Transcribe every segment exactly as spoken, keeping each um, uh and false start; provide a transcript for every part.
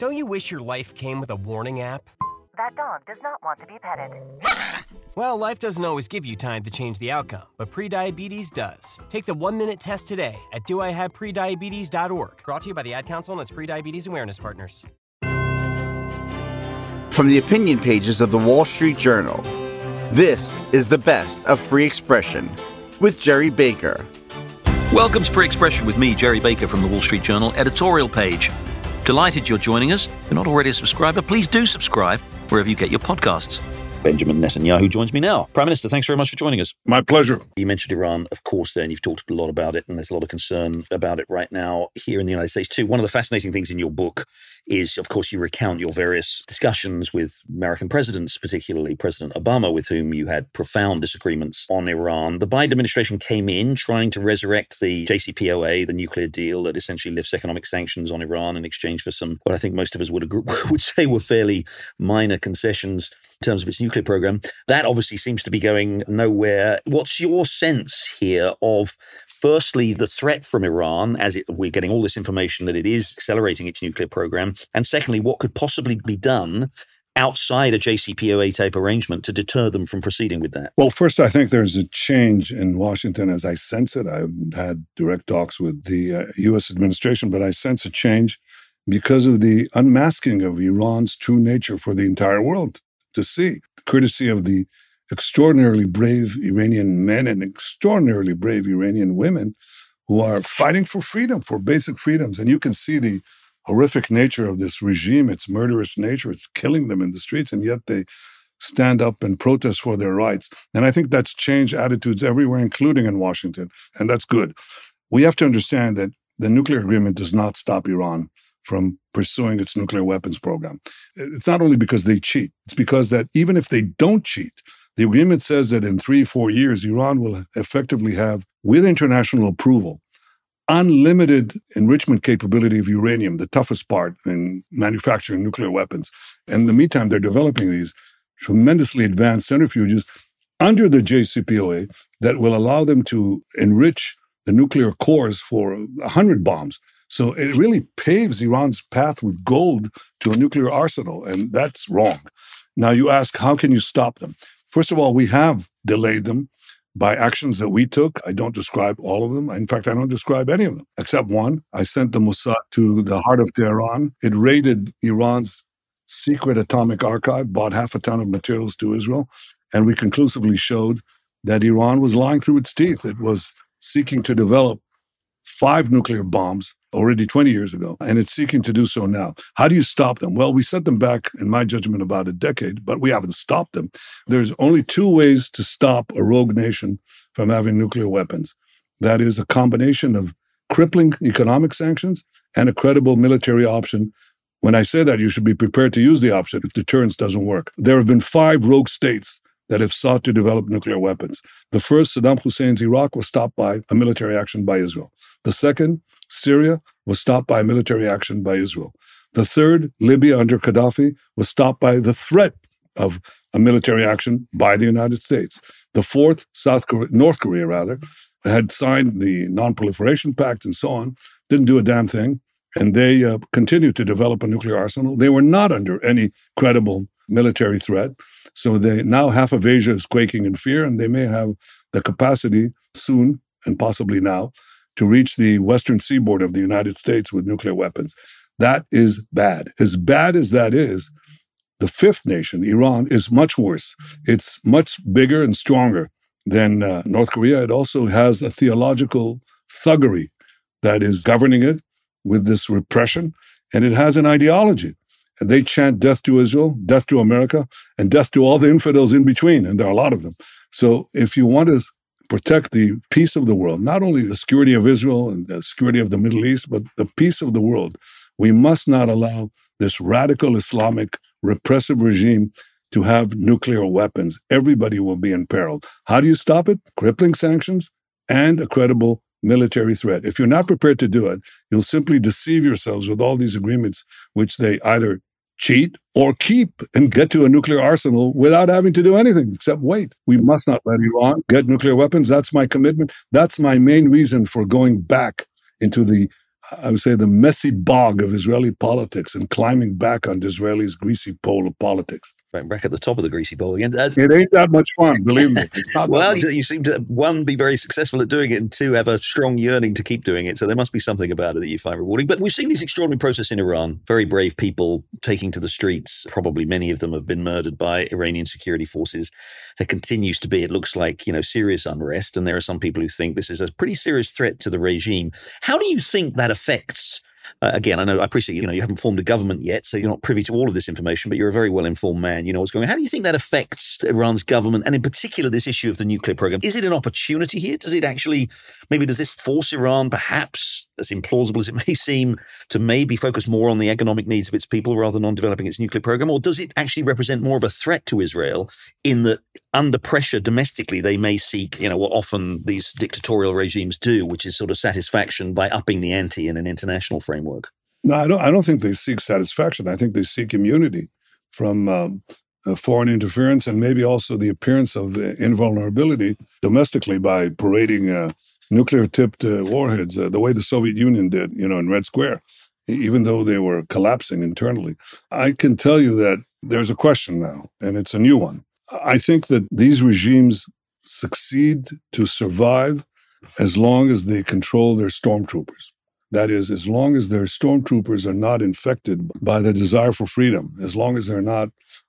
Don't you wish your life came with a warning app? That dog does not want to be petted. Well, life doesn't always give you time to change the outcome, but prediabetes does. Take the one-minute test today at do I have prediabetes dot org. Brought to you by the Ad Council and its Prediabetes Awareness Partners. From the opinion pages of the Wall Street Journal, this is the best of Free Expression with Gerry Baker. Welcome to Free Expression with me, Gerry Baker, from the Wall Street Journal editorial page. Delighted you're joining us. If you're not already a subscriber, please do subscribe wherever you get your podcasts. Benjamin Netanyahu joins me now. Prime Minister, thanks very much for joining us. My pleasure. You mentioned Iran, of course, there, and you've talked a lot about it, and there's a lot of concern about it right now here in the United States, too. One of the fascinating things in your book is, of course, you recount your various discussions with American presidents, particularly President Obama, with whom you had profound disagreements on Iran. The Biden administration came in trying to resurrect the J C P O A, the nuclear deal that essentially lifts economic sanctions on Iran in exchange for some, what I think most of us would agree, would say were fairly minor concessions in terms of its nuclear program. That obviously seems to be going nowhere. What's your sense here of, firstly, the threat from Iran, as it, we're getting all this information that it is accelerating its nuclear program, and secondly, what could possibly be done outside a J C P O A-type arrangement to deter them from proceeding with that? Well, first, I think there's a change in Washington as I sense it. I've had direct talks with the uh, U S administration, but I sense a change because of the unmasking of Iran's true nature for the entire world to see, courtesy of the extraordinarily brave Iranian men and extraordinarily brave Iranian women who are fighting for freedom, for basic freedoms. And you can see the horrific nature of this regime, its murderous nature. It's killing them in the streets, and yet they stand up and protest for their rights. And I think that's changed attitudes everywhere, including in Washington, and that's good. We have to understand that the nuclear agreement does not stop Iran from pursuing its nuclear weapons program. It's not only because they cheat, it's because that even if they don't cheat, the agreement says that in three, four years, Iran will effectively have, with international approval, unlimited enrichment capability of uranium, the toughest part in manufacturing nuclear weapons. And in the meantime, they're developing these tremendously advanced centrifuges under the J C P O A that will allow them to enrich the nuclear cores for one hundred bombs. So it really paves Iran's path with gold to a nuclear arsenal, and that's wrong. Now you ask, how can you stop them? First of all, we have delayed them by actions that we took. I don't describe all of them. In fact, I don't describe any of them, except one. I sent the Mossad to the heart of Tehran. It raided Iran's secret atomic archive, bought half a ton of materials to Israel, and we conclusively showed that Iran was lying through its teeth. It was seeking to develop five nuclear bombs already twenty years ago, and it's seeking to do so now. How do you stop them? Well, we set them back, in my judgment, about a decade, but we haven't stopped them. There's only two ways to stop a rogue nation from having nuclear weapons. That is a combination of crippling economic sanctions and a credible military option. When I say that, you should be prepared to use the option if deterrence doesn't work. There have been five rogue states that have sought to develop nuclear weapons. The first, Saddam Hussein's Iraq, was stopped by a military action by Israel. The second, Syria, was stopped by military action by Israel. The third, Libya under Gaddafi, was stopped by the threat of a military action by the United States. The fourth, South Korea, North Korea rather, had signed the Non-Proliferation Pact and so on, didn't do a damn thing, and they uh, continued to develop a nuclear arsenal. They were not under any credible military threat, so they now half of Asia is quaking in fear, and they may have the capacity soon, and possibly now, to reach the western seaboard of the United States with nuclear weapons. That is bad. As bad as that is, the fifth nation, Iran, is much worse. It's much bigger and stronger than uh, North Korea. It also has a theological thuggery that is governing it with this repression, and it has an ideology. And they chant death to Israel, death to America, and death to all the infidels in between, and there are a lot of them. So if you want to protect the peace of the world, not only the security of Israel and the security of the Middle East, but the peace of the world, we must not allow this radical Islamic repressive regime to have nuclear weapons. Everybody will be in peril. How do you stop it? Crippling sanctions and a credible military threat. If you're not prepared to do it, you'll simply deceive yourselves with all these agreements, which they either cheat or keep and get to a nuclear arsenal without having to do anything except wait. We must not let Iran get nuclear weapons. That's my commitment. That's my main reason for going back into the I would say, the messy bog of Israeli politics and climbing back on Disraeli's greasy pole of politics. Right, back at the top of the greasy pole again. That's... It ain't that much fun, believe me. It's not well, that much. You seem to, one, be very successful at doing it, and two, have a strong yearning to keep doing it. So there must be something about it that you find rewarding. But we've seen this extraordinary process in Iran. Very brave people taking to the streets. Probably many of them have been murdered by Iranian security forces. There continues to be, it looks like, you know, serious unrest. And there are some people who think this is a pretty serious threat to the regime. How do you think that affects, uh, again, I know I appreciate you know you haven't formed a government yet, so you're not privy to all of this information, but you're a very well-informed man. You know what's going on. How do you think that affects Iran's government, and in particular this issue of the nuclear program? Is it an opportunity here? Does it actually, maybe does this force Iran, perhaps, as implausible as it may seem, to maybe focus more on the economic needs of its people rather than on developing its nuclear program? Or does it actually represent more of a threat to Israel in that under pressure domestically, they may seek, you know, what often these dictatorial regimes do, which is sort of satisfaction by upping the ante in an international framework? No, I don't. I don't think they seek satisfaction. I think they seek immunity from um, uh, foreign interference and maybe also the appearance of uh, invulnerability domestically by parading uh, nuclear-tipped uh, warheads, uh, the way the Soviet Union did, you know, in Red Square, even though they were collapsing internally. I can tell you that there's a question now, and it's a new one. I think that these regimes succeed to survive as long as they control their stormtroopers. That is, as long as their stormtroopers are not infected by the desire for freedom, as long as they're not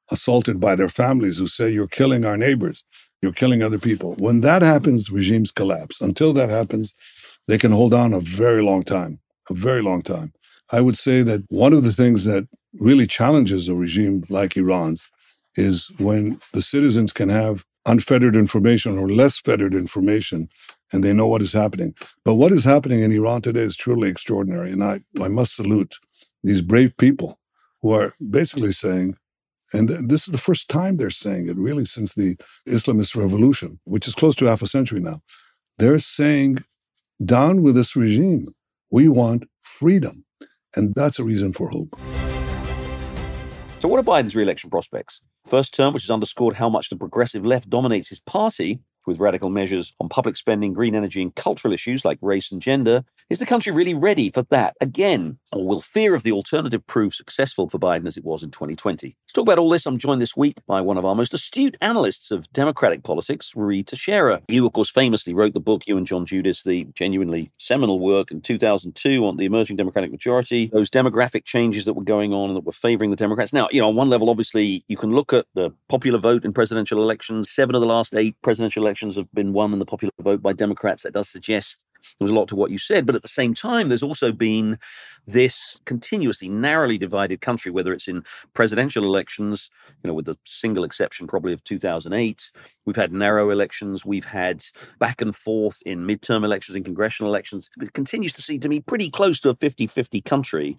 assaulted by their families who say, you're killing our neighbors, you're killing other people. When that happens, regimes collapse. Until that happens, they can hold on a very long time, a very long time. I would say that one of the things that really challenges a regime like Iran's is when the citizens can have unfettered information or less fettered information, and they know what is happening. But what is happening in Iran today is truly extraordinary, and I, I must salute these brave people who are basically saying, and th- this is the first time they're saying it, really, since the Islamist Revolution, which is close to half a century now. They're saying, down with this regime. We want freedom. And that's a reason for hope. So what are Biden's re-election prospects? First term, which has underscored how much the progressive left dominates his party, with radical measures on public spending, green energy, and cultural issues like race and gender. Is the country really ready for that again? Or will fear of the alternative prove successful for Biden as it was in twenty twenty? Let's talk about all this. I'm joined this week by one of our most astute analysts of democratic politics, Ruy Teixeira. You, of course, famously wrote the book, you and John Judis, the genuinely seminal work in two thousand two on the emerging Democratic majority, those demographic changes that were going on and that were favoring the Democrats. Now, you know, on one level, obviously, you can look at the popular vote in presidential elections. Seven of the last eight presidential elections elections have been won in the popular vote by Democrats. That does suggest there was a lot to what you said. But at the same time, there's also been this continuously narrowly divided country, whether it's in presidential elections, you know, with the single exception probably of two thousand eight. We've had narrow elections. We've had back and forth in midterm elections, in congressional elections. It continues to seem to me pretty close to a fifty-fifty country.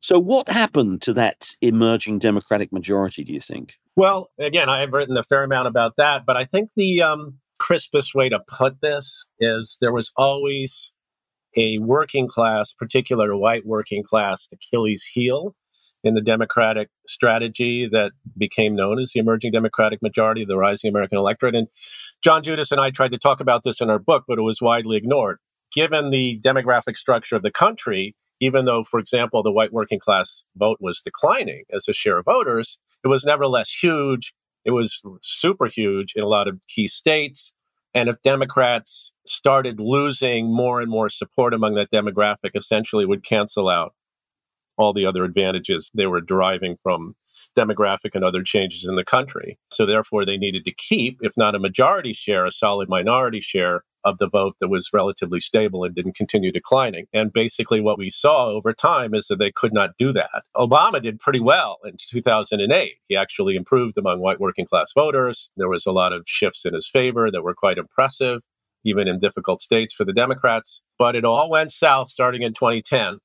So what happened to that emerging Democratic majority, do you think? Well, again, I have written a fair amount about that, but I think the... Um... crispest way to put this is there was always a working class, particular white working class, Achilles heel in the Democratic strategy that became known as the emerging Democratic majority, the rising American electorate. And John Judis and I tried to talk about this in our book, but it was widely ignored. Given the demographic structure of the country, even though, for example, the white working class vote was declining as a share of voters, it was nevertheless huge. It was super huge in a lot of key states. And if Democrats started losing more and more support among that demographic, essentially would cancel out all the other advantages they were deriving from demographic and other changes in the country. So therefore, they needed to keep, if not a majority share, a solid minority share of the vote that was relatively stable and didn't continue declining. And basically what we saw over time is that they could not do that. Obama did pretty well in two thousand eight. He actually improved among white working class voters. There was a lot of shifts in his favor that were quite impressive, even in difficult states for the Democrats. But it all went south starting in twenty ten.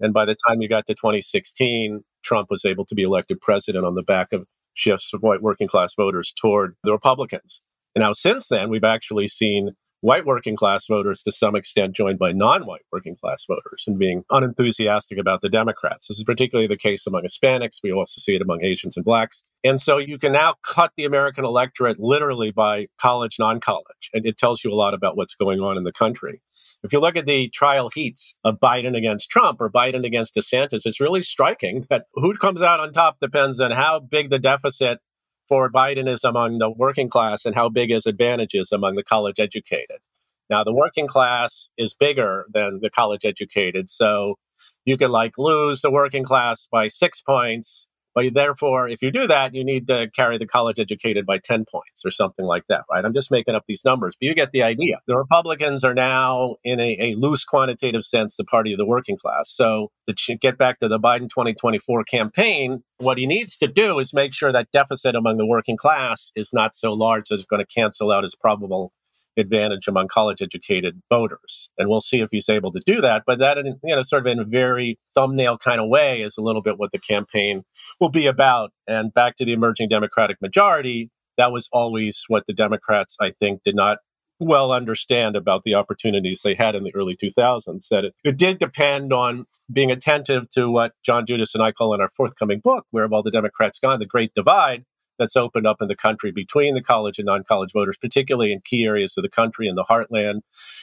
And by the time you got to twenty sixteen, Trump was able to be elected president on the back of shifts of white working class voters toward the Republicans. And now since then, we've actually seen white working class voters to some extent joined by non-white working class voters and being unenthusiastic about the Democrats. This is particularly the case among Hispanics. We also see it among Asians and Blacks. And so you can now cut the American electorate literally by college, non-college. And it tells you a lot about what's going on in the country. If you look at the trial heats of Biden against Trump or Biden against DeSantis, it's really striking that who comes out on top depends on how big the deficit for Biden is among the working class and how big his advantage is among the college educated. Now, the working class is bigger than the college educated. So you can like lose the working class by six points. But therefore, if you do that, you need to carry the college educated by ten points or something like that, right? I'm just making up these numbers, but you get the idea. The Republicans are now, in a, a loose quantitative sense, the party of the working class. So to get back to the Biden twenty twenty-four campaign, what he needs to do is make sure that deficit among the working class is not so large that it's going to cancel out his probable advantage among college-educated voters. And we'll see if he's able to do that. But that, in, you know, sort of in a very thumbnail kind of way is a little bit what the campaign will be about. And back to the emerging Democratic majority, that was always what the Democrats, I think, did not well understand about the opportunities they had in the early two thousands, that it, it did depend on being attentive to what John Judis and I call in our forthcoming book, Where Have All the Democrats Gone? The Great Divide, that's opened up in the country between the college and non-college voters, particularly in key areas of the country, in the heartland,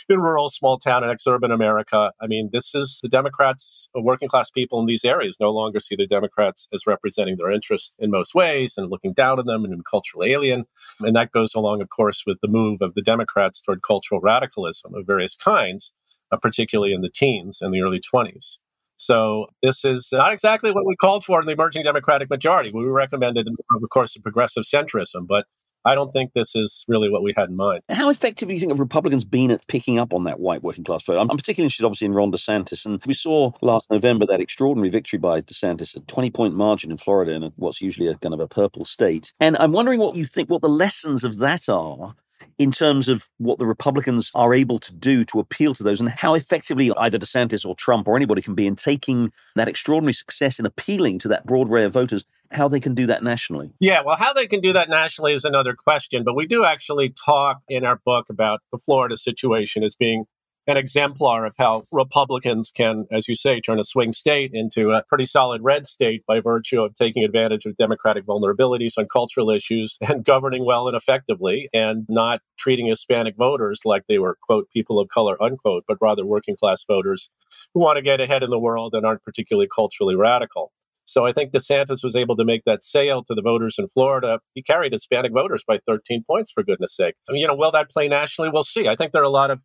in rural, small town, and exurban America. I mean, this is the Democrats, working class people in these areas no longer see the Democrats as representing their interests in most ways and looking down on them and culturally alien. And that goes along, of course, with the move of the Democrats toward cultural radicalism of various kinds, uh, particularly in the teens and the early twenties. So this is not exactly what we called for in the emerging Democratic majority. We recommended, of course, progressive centrism, but I don't think this is really what we had in mind. How effective do you think have Republicans been at picking up on that white working class vote? I'm particularly interested, obviously, in Ron DeSantis. And we saw last November that extraordinary victory by DeSantis, a twenty-point margin in Florida in what's usually a kind of a purple state. And I'm wondering what you think, what the lessons of that are in terms of what the Republicans are able to do to appeal to those and how effectively either DeSantis or Trump or anybody can be in taking that extraordinary success in appealing to that broad array of voters, how they can do that nationally. Yeah, well, how they can do that nationally is another question. But we do actually talk in our book about the Florida situation as being an exemplar of how Republicans can, as you say, turn a swing state into a pretty solid red state by virtue of taking advantage of Democratic vulnerabilities on cultural issues and governing well and effectively and not treating Hispanic voters like they were, quote, people of color, unquote, but rather working class voters who want to get ahead in the world and aren't particularly culturally radical. So I think DeSantis was able to make that sale to the voters in Florida. He carried Hispanic voters by thirteen points, for goodness sake. I mean, you know, will that play nationally? We'll see. I think there are a lot of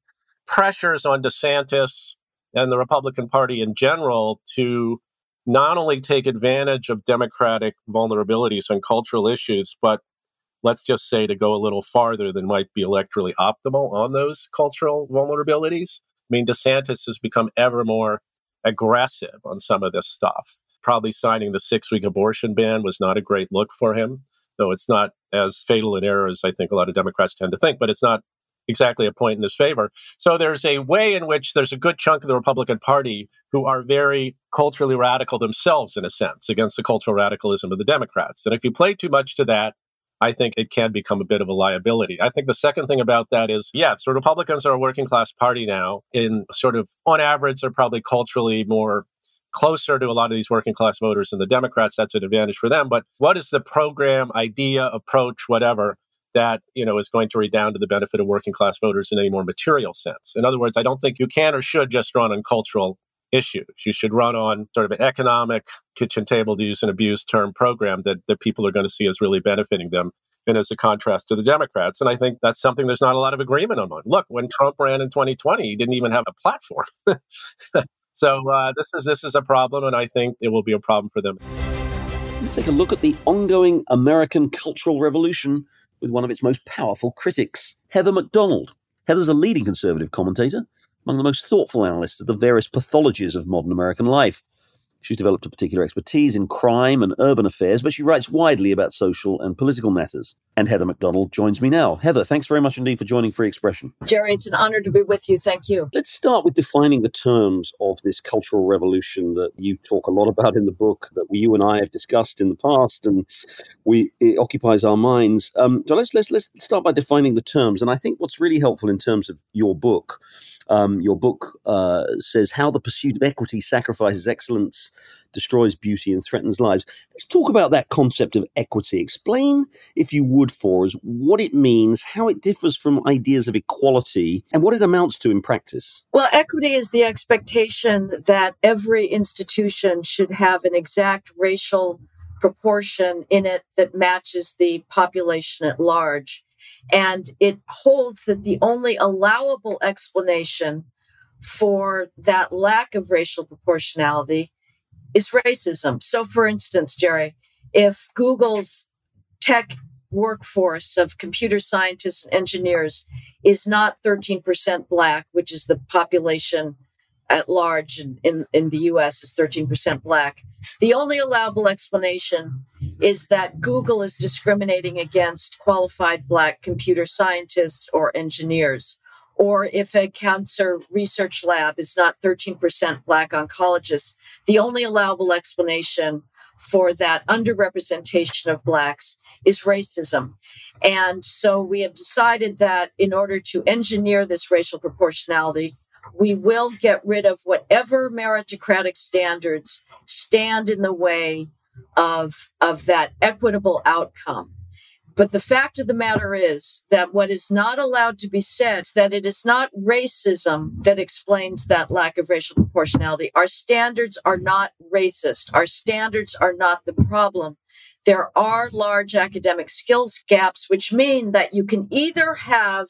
pressures on DeSantis and the Republican Party in general to not only take advantage of Democratic vulnerabilities on cultural issues, but let's just say to go a little farther than might be electorally optimal on those cultural vulnerabilities. I mean, DeSantis has become ever more aggressive on some of this stuff. Probably signing the six-week abortion ban was not a great look for him, though it's not as fatal an error as I think a lot of Democrats tend to think, but it's not exactly a point in his favor. So there's a way in which there's a good chunk of the Republican Party who are very culturally radical themselves, in a sense, against the cultural radicalism of the Democrats. And if you play too much to that, I think it can become a bit of a liability. I think the second thing about that is, yeah, so Republicans are a working class party now in sort of, on average, they're probably culturally more closer to a lot of these working class voters than the Democrats. That's an advantage for them. But what is the program, idea, approach, whatever, that, you know, is going to redound to the benefit of working class voters in any more material sense? In other words, I don't think you can or should just run on cultural issues. You should run on sort of an economic kitchen table, to use an abused term, program that, that people are going to see as really benefiting them and as a contrast to the Democrats. And I think that's something there's not a lot of agreement on. Look, when Trump ran in twenty twenty, he didn't even have a platform. so uh, this is this is a problem, and I think it will be a problem for them. Let's take a look at the ongoing American cultural revolution with one of its most powerful critics, Heather Mac Donald. Heather's a leading conservative commentator, among the most thoughtful analysts of the various pathologies of modern American life. She's developed a particular expertise in crime and urban affairs, but she writes widely about social and political matters. And Heather Mac Donald joins me now. Heather, thanks very much indeed for joining Free Expression. Gerry, it's an honor to be with you. Thank you. Let's start with defining the terms of this cultural revolution that you talk a lot about in the book, that you and I have discussed in the past, and we it occupies our minds. Um, so let's, let's, let's start by defining the terms. And I think what's really helpful in terms of your book, um, your book uh, says how the pursuit of equity sacrifices excellence, destroys beauty, and threatens lives. Let's talk about that concept of equity. Explain, if you would, for us what it means, how it differs from ideas of equality, and what it amounts to in practice. Well, equity is the expectation that every institution should have an exact racial proportion in it that matches the population at large. And it holds that the only allowable explanation for that lack of racial proportionality is racism. So, for instance, Gerry, if Google's tech workforce of computer scientists and engineers is not thirteen percent Black, which is the population at large in, in, in the U S is thirteen percent Black, the only allowable explanation is that Google is discriminating against qualified Black computer scientists or engineers. Or if a cancer research lab is not thirteen percent Black oncologists, the only allowable explanation for that underrepresentation of Blacks is racism. And so we have decided that in order to engineer this racial proportionality, we will get rid of whatever meritocratic standards stand in the way of, of that equitable outcome. But the fact of the matter is that what is not allowed to be said is that it is not racism that explains that lack of racial proportionality. Our standards are not racist. Our standards are not the problem. There are large academic skills gaps, which mean that you can either have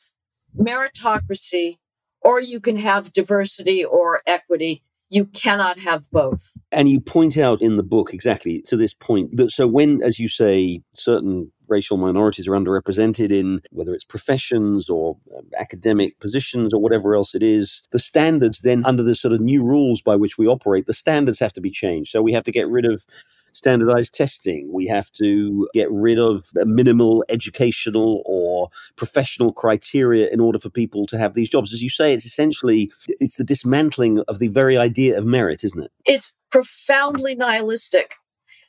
meritocracy or you can have diversity or equity. You cannot have both. And you point out in the book exactly to this point that so when, as you say, certain racial minorities are underrepresented in whether it's professions or um, academic positions or whatever else it is, the standards then under the sort of new rules by which we operate, the standards have to be changed. So we have to get rid of standardized testing. We have to get rid of minimal educational or professional criteria in order for people to have these jobs. As you say, it's essentially, it's the dismantling of the very idea of merit, isn't it? It's profoundly nihilistic.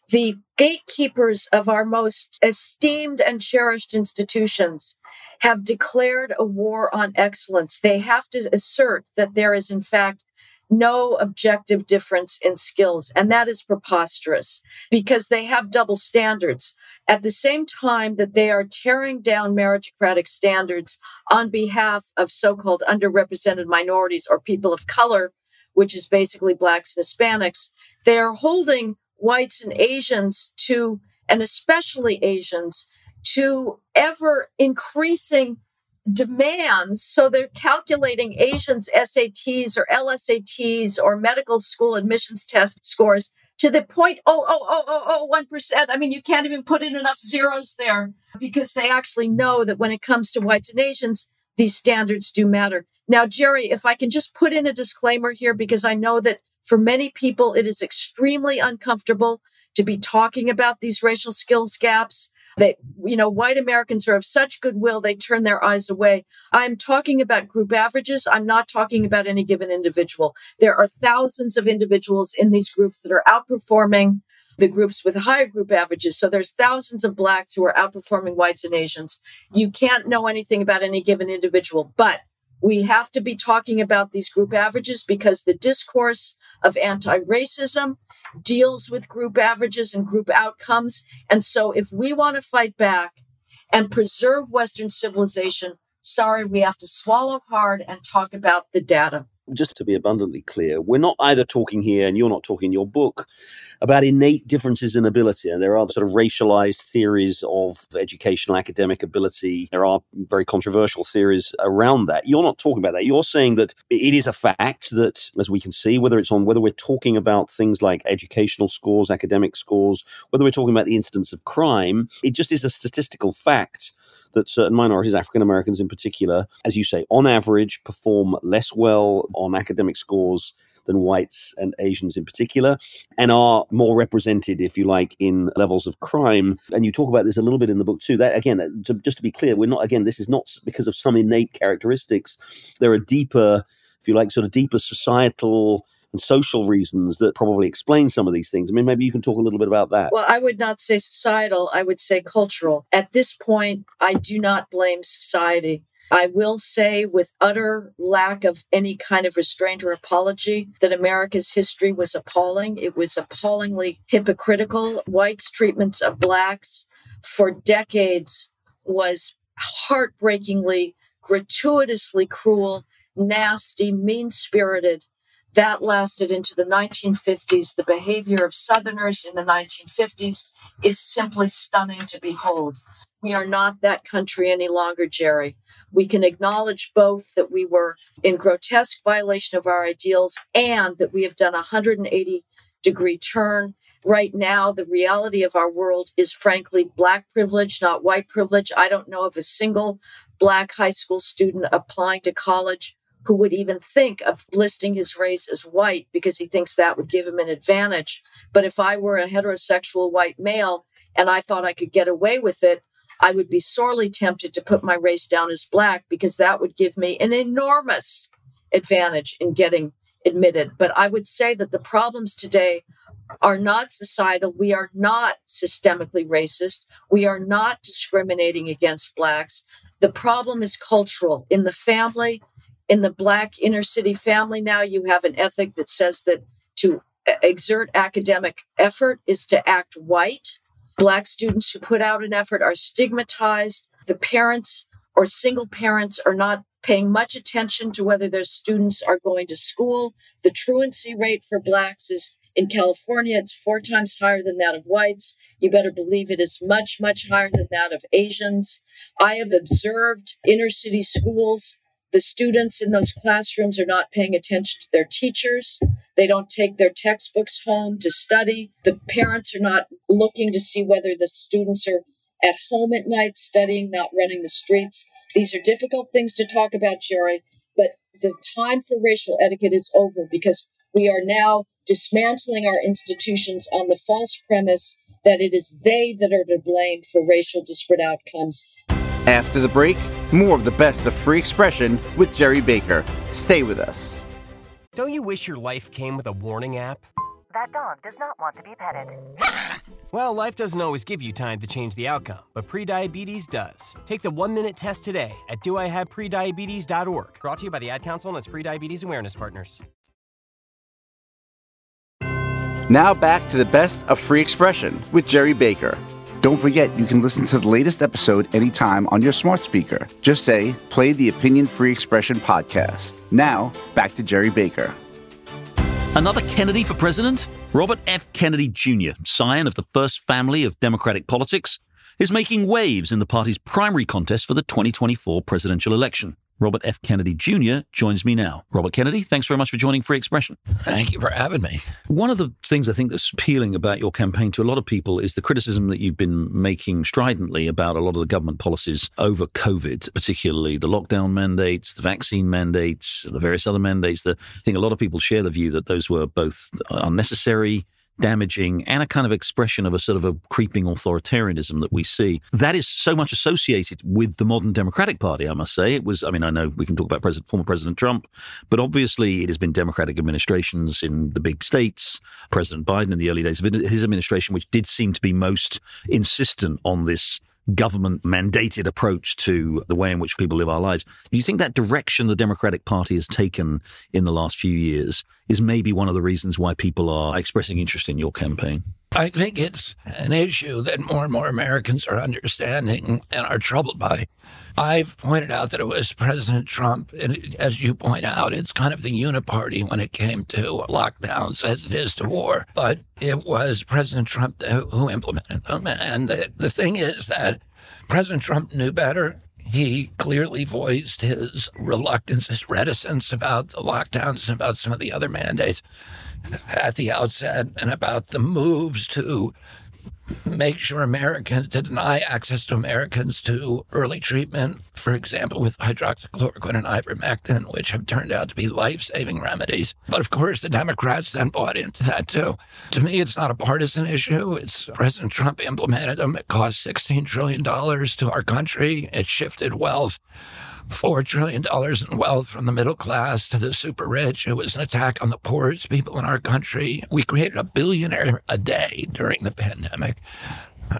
The gatekeepers of our most esteemed and cherished institutions have declared a war on excellence. They have to assert that there is, in fact, no objective difference in skills. And that is preposterous because they have double standards. At the same time that they are tearing down meritocratic standards on behalf of so-called underrepresented minorities or people of color, which is basically Blacks and Hispanics, they are holding Whites and Asians to, and especially Asians, to ever increasing demands. So they're calculating Asians' S A Ts or L S A Ts or medical school admissions test scores to the zero point zero zero zero zero zero one percent. I mean, you can't even put in enough zeros there because they actually know that when it comes to whites and Asians, these standards do matter. Now, Gerry, if I can just put in a disclaimer here, because I know that for many people, it is extremely uncomfortable to be talking about these racial skills gaps. They, you know, white Americans are of such goodwill, they turn their eyes away. I'm talking about group averages. I'm not talking about any given individual. There are thousands of individuals in these groups that are outperforming the groups with higher group averages. So there's thousands of Blacks who are outperforming whites and Asians. You can't know anything about any given individual, but we have to be talking about these group averages because the discourse of anti-racism deals with group averages and group outcomes. And so if we want to fight back and preserve Western civilization, sorry, we have to swallow hard and talk about the data. Just to be abundantly clear, we're not either talking here, and you're not talking in your book, about innate differences in ability. And there are sort of racialized theories of educational academic ability. There are very controversial theories around that. You're not talking about that. You're saying that it is a fact that, as we can see, whether it's on, whether we're talking about things like educational scores, academic scores, whether we're talking about the incidence of crime, it just is a statistical fact that certain minorities, African Americans in particular, as you say, on average, perform less well on academic scores than whites and Asians in particular, and are more represented, if you like, in levels of crime. And you talk about this a little bit in the book too. That again, that, to, just to be clear, we're not, again, this is not because of some innate characteristics. There are deeper, if you like, sort of deeper societal and social reasons that probably explain some of these things. I mean, maybe you can talk a little bit about that. Well, I would not say societal. I would say cultural. At this point, I do not blame society. I will say with utter lack of any kind of restraint or apology that America's history was appalling. It was appallingly hypocritical. Whites' treatments of blacks for decades was heartbreakingly, gratuitously cruel, nasty, mean-spirited. That lasted into the nineteen fifties. The behavior of Southerners in the nineteen fifties is simply stunning to behold. We are not that country any longer, Gerry. We can acknowledge both that we were in grotesque violation of our ideals and that we have done a one hundred eighty degree turn. Right now, the reality of our world is frankly black privilege, not white privilege. I don't know of a single black high school student applying to college who would even think of listing his race as white because he thinks that would give him an advantage. But if I were a heterosexual white male and I thought I could get away with it, I would be sorely tempted to put my race down as black because that would give me an enormous advantage in getting admitted. But I would say that the problems today are not societal. We are not systemically racist. We are not discriminating against blacks. The problem is cultural. In the family, in the black inner city family now, you have an ethic that says that to exert academic effort is to act white. Black students who put out an effort are stigmatized. The parents or single parents are not paying much attention to whether their students are going to school. The truancy rate for blacks is, in California, it's four times higher than that of whites. You better believe it is much, much higher than that of Asians. I have observed inner city schools. The students in those classrooms are not paying attention to their teachers. They don't take their textbooks home to study. The parents are not looking to see whether the students are at home at night studying, not running the streets. These are difficult things to talk about, Gerry, but the time for racial etiquette is over because we are now dismantling our institutions on the false premise that it is they that are to blame for racial disparate outcomes. After the break, more of the best of Free Expression with Gerry Baker. Stay with us. Don't you wish your life came with a warning app? That dog does not want to be petted. Well, life doesn't always give you time to change the outcome, but prediabetes does. Take the one-minute test today at do I have prediabetes dot org. Brought to you by the Ad Council and its Prediabetes Awareness Partners. Now back to the best of Free Expression with Gerry Baker. Don't forget, you can listen to the latest episode anytime on your smart speaker. Just say, play the Opinion Free Expression podcast. Now, back to Gerry Baker. Another Kennedy for president? Robert F. Kennedy Junior, scion of the first family of Democratic politics, is making waves in the party's primary contest for the twenty twenty-four presidential election. Robert F. Kennedy Junior joins me now. Robert Kennedy, thanks very much for joining Free Expression. Thank you for having me. One of the things I think that's appealing about your campaign to a lot of people is the criticism that you've been making stridently about a lot of the government policies over COVID, particularly the lockdown mandates, the vaccine mandates, the various other mandates. That I think a lot of people share the view that those were both unnecessary, damaging, and a kind of expression of a sort of a creeping authoritarianism that we see. That is so much associated with the modern Democratic Party, I must say. It was, I mean, I know we can talk about President, former President Trump, but obviously it has been Democratic administrations in the big states, President Biden in the early days of his administration, which did seem to be most insistent on this government-mandated approach to the way in which people live our lives. Do you think that direction the Democratic Party has taken in the last few years is maybe one of the reasons why people are expressing interest in your campaign? I think it's an issue that more and more Americans are understanding and are troubled by. I've pointed out that it was President Trump, and as you point out, it's kind of the uniparty when it came to lockdowns as it is to war. But it was President Trump who implemented them. And the, the thing is that President Trump knew better. He clearly voiced his reluctance, his reticence about the lockdowns and about some of the other mandates at the outset and about the moves to make sure Americans, to deny access to Americans to early treatment, for example, with hydroxychloroquine and ivermectin, which have turned out to be life-saving remedies. But of course, the Democrats then bought into that too. To me, it's not a partisan issue. It's President Trump implemented them. It cost sixteen trillion dollars to our country. It shifted wealth. four trillion dollars in wealth from the middle class to the super rich. It was an attack on the poorest people in our country. We created a billionaire a day during the pandemic.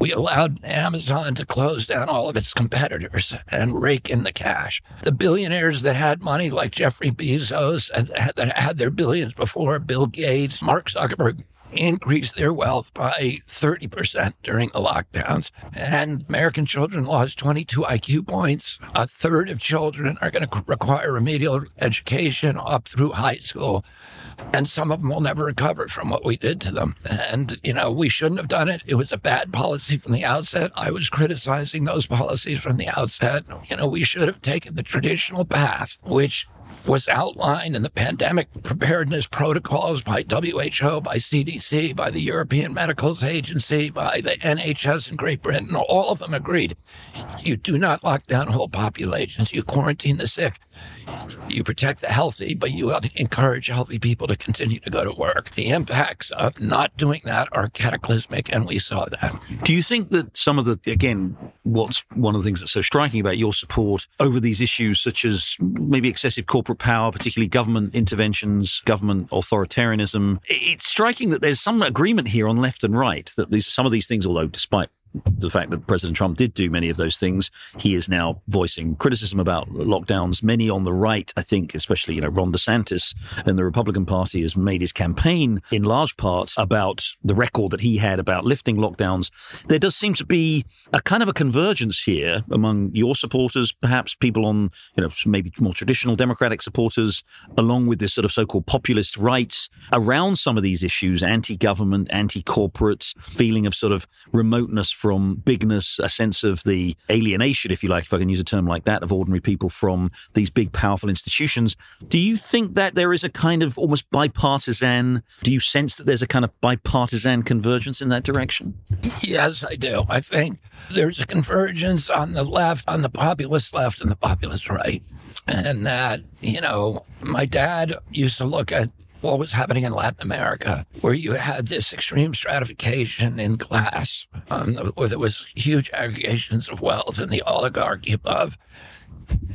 We allowed Amazon to close down all of its competitors and rake in the cash. The billionaires that had money, like Jeffrey Bezos, and that had their billions before, Bill Gates, Mark Zuckerberg, increased their wealth by thirty percent during the lockdowns. And American children lost twenty-two I Q points. A third of children are going to require remedial education up through high school. And some of them will never recover from what we did to them. And, you know, we shouldn't have done it. It was a bad policy from the outset. I was criticizing those policies from the outset. You know, we should have taken the traditional path, which was outlined in the pandemic preparedness protocols by W H O, by C D C, by the European Medicals Agency, by the N H S in Great Britain. All of them agreed. You do not lock down whole populations. You quarantine the sick. You protect the healthy, but you encourage healthy people to continue to go to work. The impacts of not doing that are cataclysmic, and we saw that. Do you think that some of the, again, what's one of the things that's so striking about your support over these issues, such as maybe excessive corporate power, particularly government interventions, government authoritarianism, it's striking that there's some agreement here on left and right that these, some of these things, although despite the fact that President Trump did do many of those things, he is now voicing criticism about lockdowns. Many on the right, I think, especially, you know, Ron DeSantis and the Republican Party has made his campaign in large part about the record that he had about lifting lockdowns. There does seem to be a kind of a convergence here among your supporters, perhaps people on, you know, maybe more traditional Democratic supporters, along with this sort of so-called populist rights around some of these issues, anti-government, anti-corporate, feeling of sort of remoteness from bigness, a sense of the alienation, if you like, if I can use a term like that, of ordinary people from these big, powerful institutions. Do you think that there is a kind of almost bipartisan, do you sense that there's a kind of bipartisan convergence in that direction? Yes, I do. I think there's a convergence on the left, on the populist left and the populist right. And that, you know, my dad used to look at what was happening in Latin America, where you had this extreme stratification in class, um, where there was huge aggregations of wealth in the oligarchy above,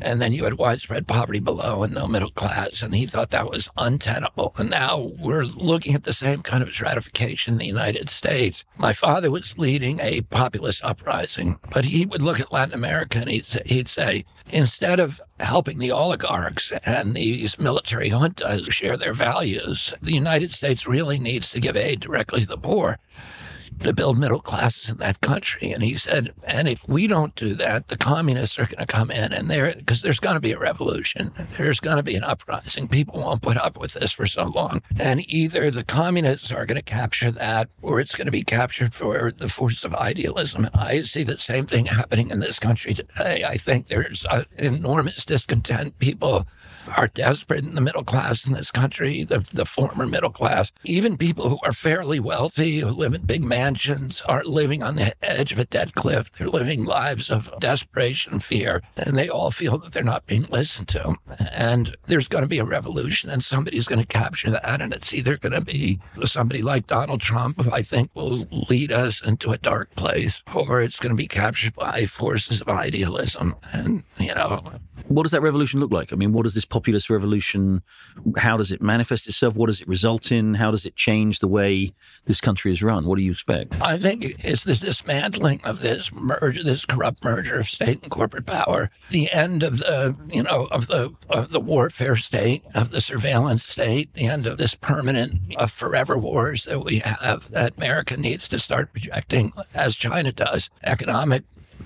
and then you had widespread poverty below and no middle class, and he thought that was untenable. And now we're looking at the same kind of stratification in the United States. My father was leading a populist uprising, but he would look at Latin America and he'd, he'd say, instead of helping the oligarchs and these military juntas share their values, the United States really needs to give aid directly to the poor, to build middle classes in that country. And he said, and if we don't do that, the communists are going to come in, and there, because there's going to be a revolution. There's going to be an uprising. People won't put up with this for so long. And either the communists are going to capture that, or it's going to be captured for the force of idealism. And I see the same thing happening in this country today. I think there's an enormous discontent. People are desperate in the middle class in this country, the, the former middle class. Even people who are fairly wealthy, who live in big mansions, are living on the edge of a debt cliff. They're living lives of desperation, fear, and they all feel that they're not being listened to. And there's going to be a revolution, and somebody's going to capture that, and it's either going to be somebody like Donald Trump, who I think will lead us into a dark place, or it's going to be captured by forces of idealism. And, you know... What does that revolution look like? I mean, what does this populist revolution, how does it manifest itself? What does it result in? How does it change the way this country is run? What do you expect? I think it's the dismantling of this merger, this corrupt merger of state and corporate power, the end of the, you know, of the of the warfare state, of the surveillance state, the end of this permanent, of forever wars that we have, that America needs to start projecting, as China does, economic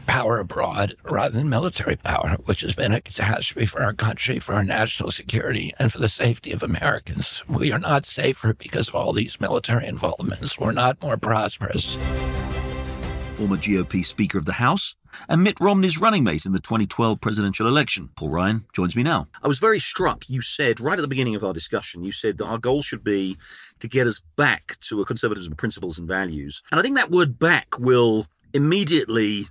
power abroad rather than military power, which has been a catastrophe for our country, for our national security, and for the safety of Americans. We are not safer because of all these military involvements. We're not more prosperous. former G O P Speaker of the House, and Mitt Romney's running mate in the twenty twelve presidential election. Paul Ryan joins me now. I was very struck. You said right at the beginning of our discussion, you said that our goal should be to get us back to a conservatism of principles and values. And I think that word back will immediately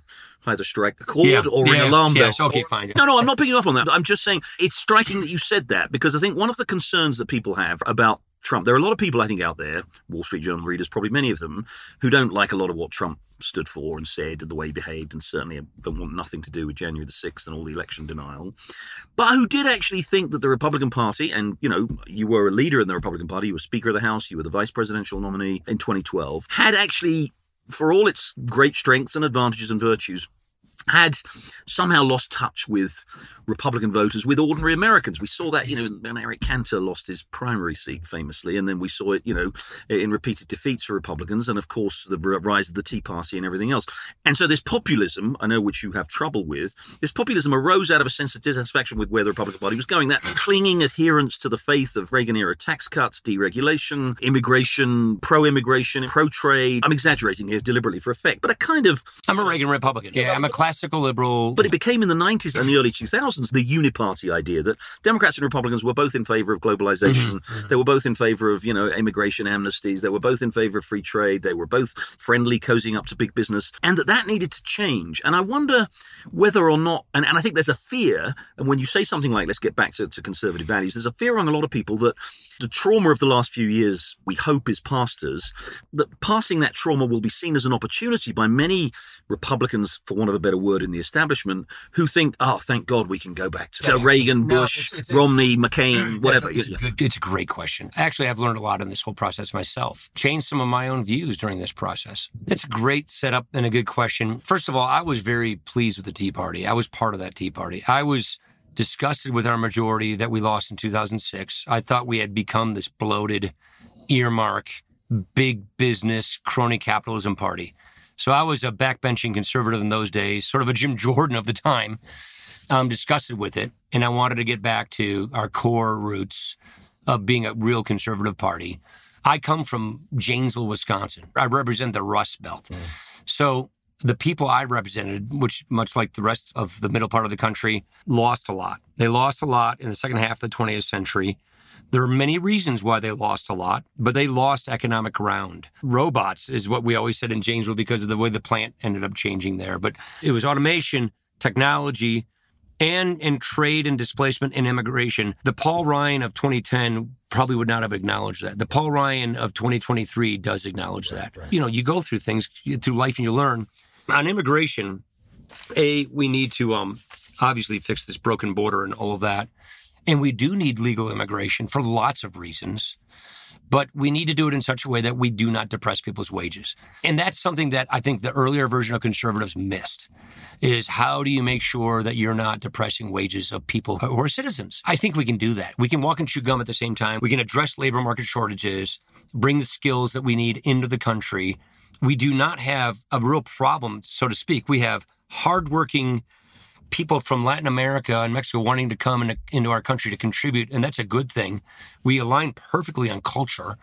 either strike a chord yeah, or yeah, an alarm bell. Yes, okay, fine. No, no, I'm not picking up on that. I'm just saying it's striking that you said that, because I think one of the concerns that people have about Trump, there are a lot of people, I think, out there, Wall Street Journal readers, probably many of them, who don't like a lot of what Trump stood for and said and the way he behaved, and certainly don't want nothing to do with January the sixth and all the election denial, but who did actually think that the Republican Party, and, you know, you were a leader in the Republican Party, you were Speaker of the House, you were the vice presidential nominee in twenty twelve, had actually, for all its great strengths and advantages and virtues, had somehow lost touch with Republican voters, with ordinary Americans. We saw that, you know, when Eric Cantor lost his primary seat famously, and then we saw it, you know, in repeated defeats for Republicans, and of course the rise of the Tea Party and everything else. And so this populism, I know which you have trouble with, this populism arose out of a sense of dissatisfaction with where the Republican Party was going, that clinging adherence to the faith of Reagan-era tax cuts, deregulation, immigration, pro-immigration, pro-trade. I'm exaggerating here deliberately for effect, but a kind of... I'm a Reagan Republican. Yeah, I'm a class. Classical liberal. But it became in the nineties and the early two thousands, the uniparty idea that Democrats and Republicans were both in favor of globalization. Mm-hmm, mm-hmm. They were both in favor of, you know, immigration amnesties. They were both in favor of free trade. They were both friendly, cozying up to big business, and that that needed to change. And I wonder whether or not, and, and I think there's a fear, and when you say something like, let's get back to, to conservative values, there's a fear among a lot of people that the trauma of the last few years, we hope, is past us, that passing that trauma will be seen as an opportunity by many Republicans, for want of a better word, in the establishment, who think, oh, thank God we can go back to yeah. Reagan, no, Bush, it's, it's Romney, a, McCain, whatever. It's a, good, it's a great question. Actually, I've learned a lot in this whole process myself. Changed some of my own views during this process. That's a great setup and a good question. First of all, I was very pleased with the Tea Party. I was part of that Tea Party. I was disgusted with our majority that we lost in two thousand six. I thought we had become this bloated, earmark, big business, crony capitalism party. So I was a backbenching conservative in those days, sort of a Jim Jordan of the time. I'm disgusted with it, and I wanted to get back to our core roots of being a real conservative party. I come from Janesville, Wisconsin. I represent the Rust Belt. Mm. So the people I represented, which much like the rest of the middle part of the country, lost a lot. They lost a lot in the second half of the twentieth century. There are many reasons why they lost a lot, but they lost economic ground. Robots is what we always said in Janesville because of the way the plant ended up changing there. But it was automation, technology, and in trade and displacement and immigration. The Paul Ryan of twenty ten probably would not have acknowledged that. The Paul Ryan of twenty twenty-three does acknowledge right, that. Right. You know, you go through things, through life, and you learn. On immigration, A, we need to um, obviously fix this broken border and all of that. And we do need legal immigration for lots of reasons. But we need to do it in such a way that we do not depress people's wages. And that's something that I think the earlier version of conservatives missed, is how do you make sure that you're not depressing wages of people who are citizens? I think we can do that. We can walk and chew gum at the same time. We can address labor market shortages, bring the skills that we need into the country. We do not have a real problem, so to speak. We have hardworking people from Latin America and Mexico wanting to come in, into our country to contribute, and that's a good thing. We align perfectly on culture.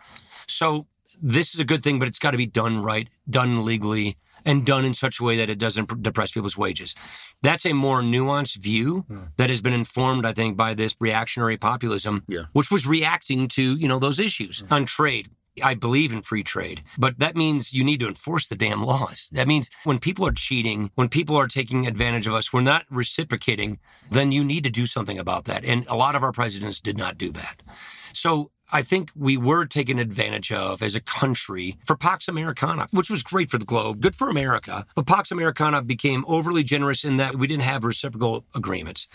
So this is a good thing, but it's got to be done right, done legally, and done in such a way that it doesn't depress people's wages. That's a more nuanced view mm. that has been informed, I think, by this reactionary populism, yeah. which was reacting to, you know, those issues. Mm. On trade, I believe in free trade, but that means you need to enforce the damn laws. That means when people are cheating, when people are taking advantage of us, we're not reciprocating, then you need to do something about that. And a lot of our presidents did not do that. So I think we were taken advantage of as a country for Pax Americana, which was great for the globe, good for America. But Pax Americana became overly generous in that we didn't have reciprocal agreements.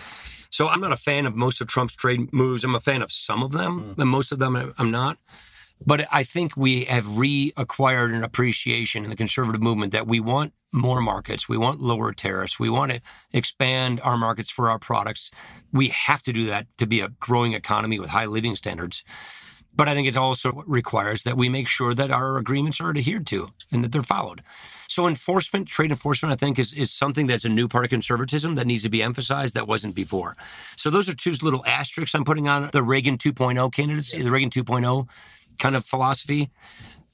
So I'm not a fan of most of Trump's trade moves. I'm a fan of some of them, and most of them I'm not. But I think we have reacquired an appreciation in the conservative movement that we want more markets. We want lower tariffs. We want to expand our markets for our products. We have to do that to be a growing economy with high living standards. But I think it also requires that we make sure that our agreements are adhered to and that they're followed. So enforcement, trade enforcement, I think, is, is something that's a new part of conservatism that needs to be emphasized that wasn't before. So those are two little asterisks I'm putting on the Reagan two point oh candidacy, the Reagan two point oh kind of philosophy.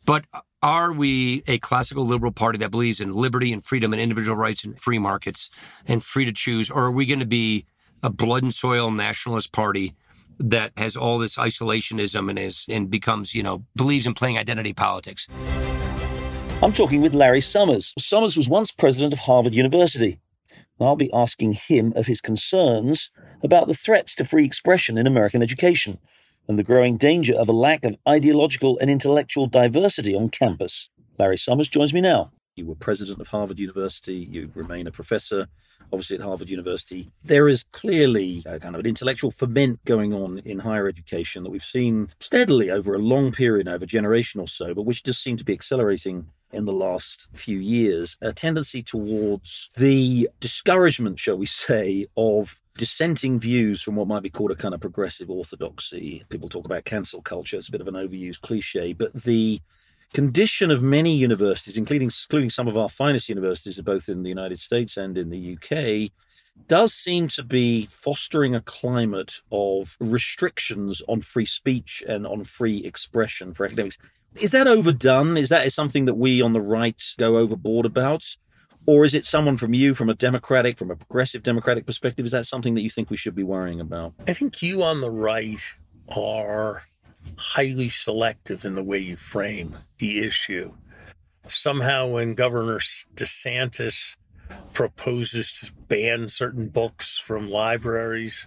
But Are we a classical liberal party that believes in liberty and freedom and individual rights and free markets and free to choose? Or are we going to be a blood and soil nationalist party that has all this isolationism and is and becomes, you know, believes in playing identity politics? I'm talking with Larry Summers. Summers was once president of Harvard University. I'll be asking him of his concerns about the threats to free expression in American education and the growing danger of a lack of ideological and intellectual diversity on campus. Larry Summers joins me now. You were president of Harvard University. You remain a professor, obviously, at Harvard University. There is clearly a kind of an intellectual ferment going on in higher education that we've seen steadily over a long period, over a generation or so, but which does seem to be accelerating in the last few years, a tendency towards the discouragement, shall we say, of dissenting views from what might be called a kind of progressive orthodoxy. People talk about cancel culture. It's a bit of an overused cliche, but the condition of many universities, including, including some of our finest universities, both in the United States and in the U K, does seem to be fostering a climate of restrictions on free speech and on free expression for academics. Is that overdone? Is that is something that we on the right go overboard about? Or is it someone from you, from a democratic, from a progressive democratic perspective? Is that something that you think we should be worrying about? I think you on the right are highly selective in the way you frame the issue. Somehow when Governor DeSantis proposes to ban certain books from libraries,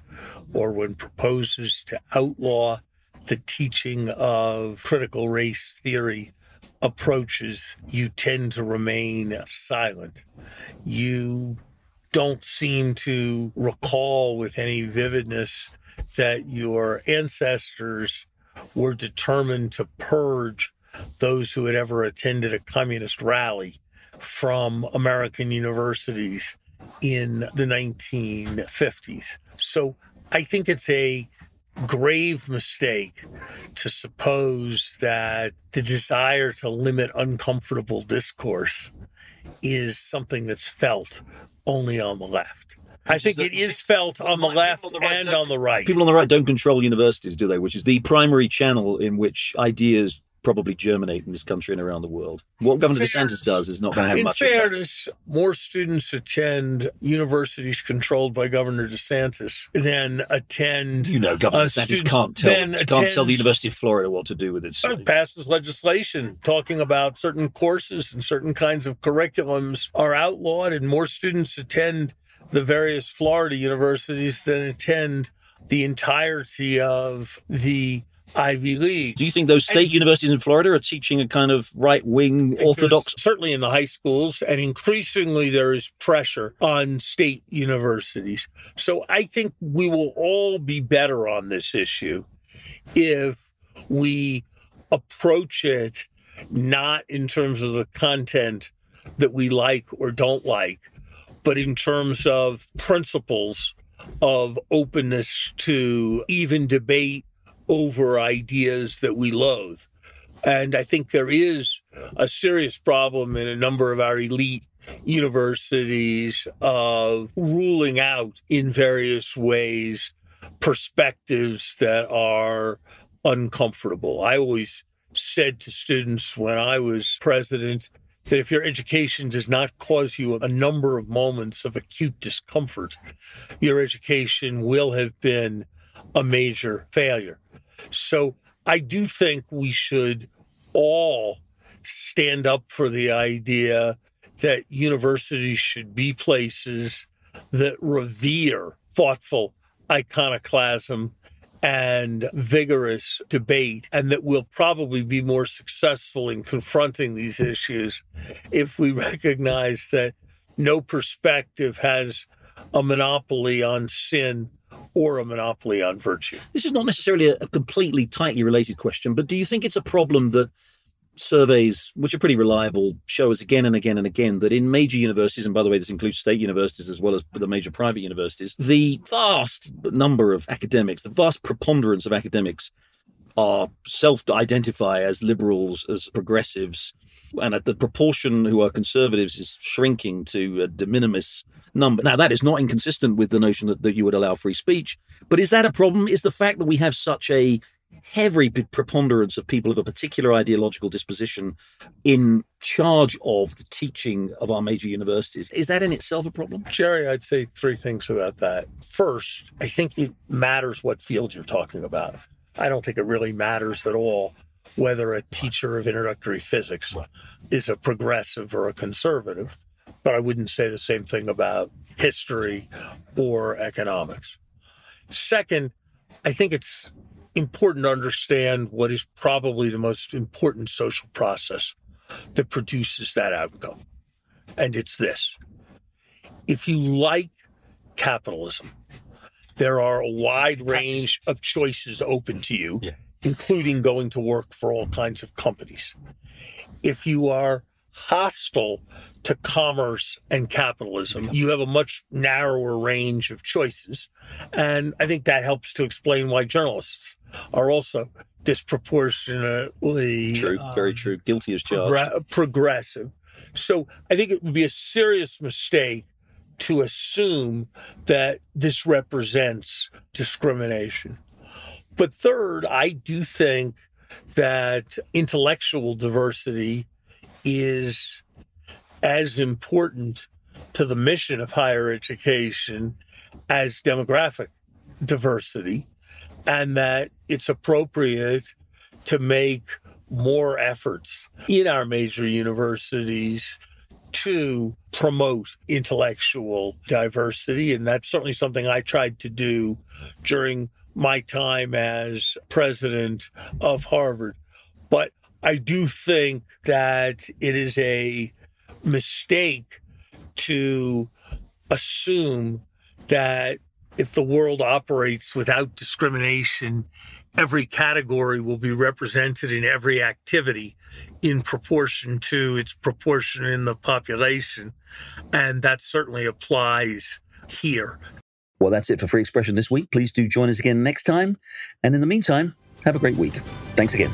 or when proposes to outlaw the teaching of critical race theory approaches, you tend to remain silent. You don't seem to recall with any vividness that your ancestors were determined to purge those who had ever attended a communist rally from American universities in the nineteen fifties. So I think it's a grave mistake to suppose that the desire to limit uncomfortable discourse is something that's felt only on the left. I think it is felt on the left and on the right. People on the right don't control universities, do they? Which is the primary channel in which ideas probably germinate in this country and around the world. What Governor DeSantis does is not going to have much effect. In fairness, more students attend universities controlled by Governor DeSantis than attend... You know, Governor DeSantis can't tell, can't tell the University of Florida what to do with its... Passes legislation talking about certain courses and certain kinds of curriculums are outlawed, and more students attend the various Florida universities than attend the entirety of the Ivy League. Do you think those state and, universities in Florida are teaching a kind of right-wing orthodox? Certainly in the high schools, and increasingly there is pressure on state universities. So I think we will all be better on this issue if we approach it not in terms of the content that we like or don't like, but in terms of principles of openness to even debate over ideas that we loathe. And I think there is a serious problem in a number of our elite universities of ruling out in various ways perspectives that are uncomfortable. I always said to students when I was president that if your education does not cause you a number of moments of acute discomfort, your education will have been a major failure. So I do think we should all stand up for the idea that universities should be places that revere thoughtful iconoclasm and vigorous debate, and that we'll probably be more successful in confronting these issues if we recognize that no perspective has a monopoly on sin or a monopoly on virtue. This is not necessarily a completely tightly related question, but do you think it's a problem that surveys, which are pretty reliable, show us again and again and again that in major universities, and by the way, this includes state universities as well as the major private universities, the vast number of academics, the vast preponderance of academics are self-identify as liberals, as progressives, and the proportion who are conservatives is shrinking to a de minimis number. Now, that is not inconsistent with the notion that, that you would allow free speech, but is that a problem? Is the fact that we have such a heavy preponderance of people of a particular ideological disposition in charge of the teaching of our major universities. Is that in itself a problem? Gerry, I'd say three things about that. First, I think it matters what field you're talking about. I don't think it really matters at all whether a teacher of introductory physics is a progressive or a conservative, but I wouldn't say the same thing about history or economics. Second, I think it's important to understand what is probably the most important social process that produces that outcome. And it's this. If you like capitalism, there are a wide range of choices open to you, yeah. including going to work for all kinds of companies. If you are hostile to commerce and capitalism, you have a much narrower range of choices. And I think that helps to explain why journalists are also disproportionately true, um, very true, guilty as charged, prog- progressive. So I think it would be a serious mistake to assume that this represents discrimination. But third, I do think that intellectual diversity is as important to the mission of higher education as demographic diversity, and that it's appropriate to make more efforts in our major universities to promote intellectual diversity. And that's certainly something I tried to do during my time as president of Harvard. But I do think that it is a mistake to assume that if the world operates without discrimination, every category will be represented in every activity in proportion to its proportion in the population. And that certainly applies here. Well, that's it for Free Expression this week. Please do join us again next time. And in the meantime, have a great week. Thanks again.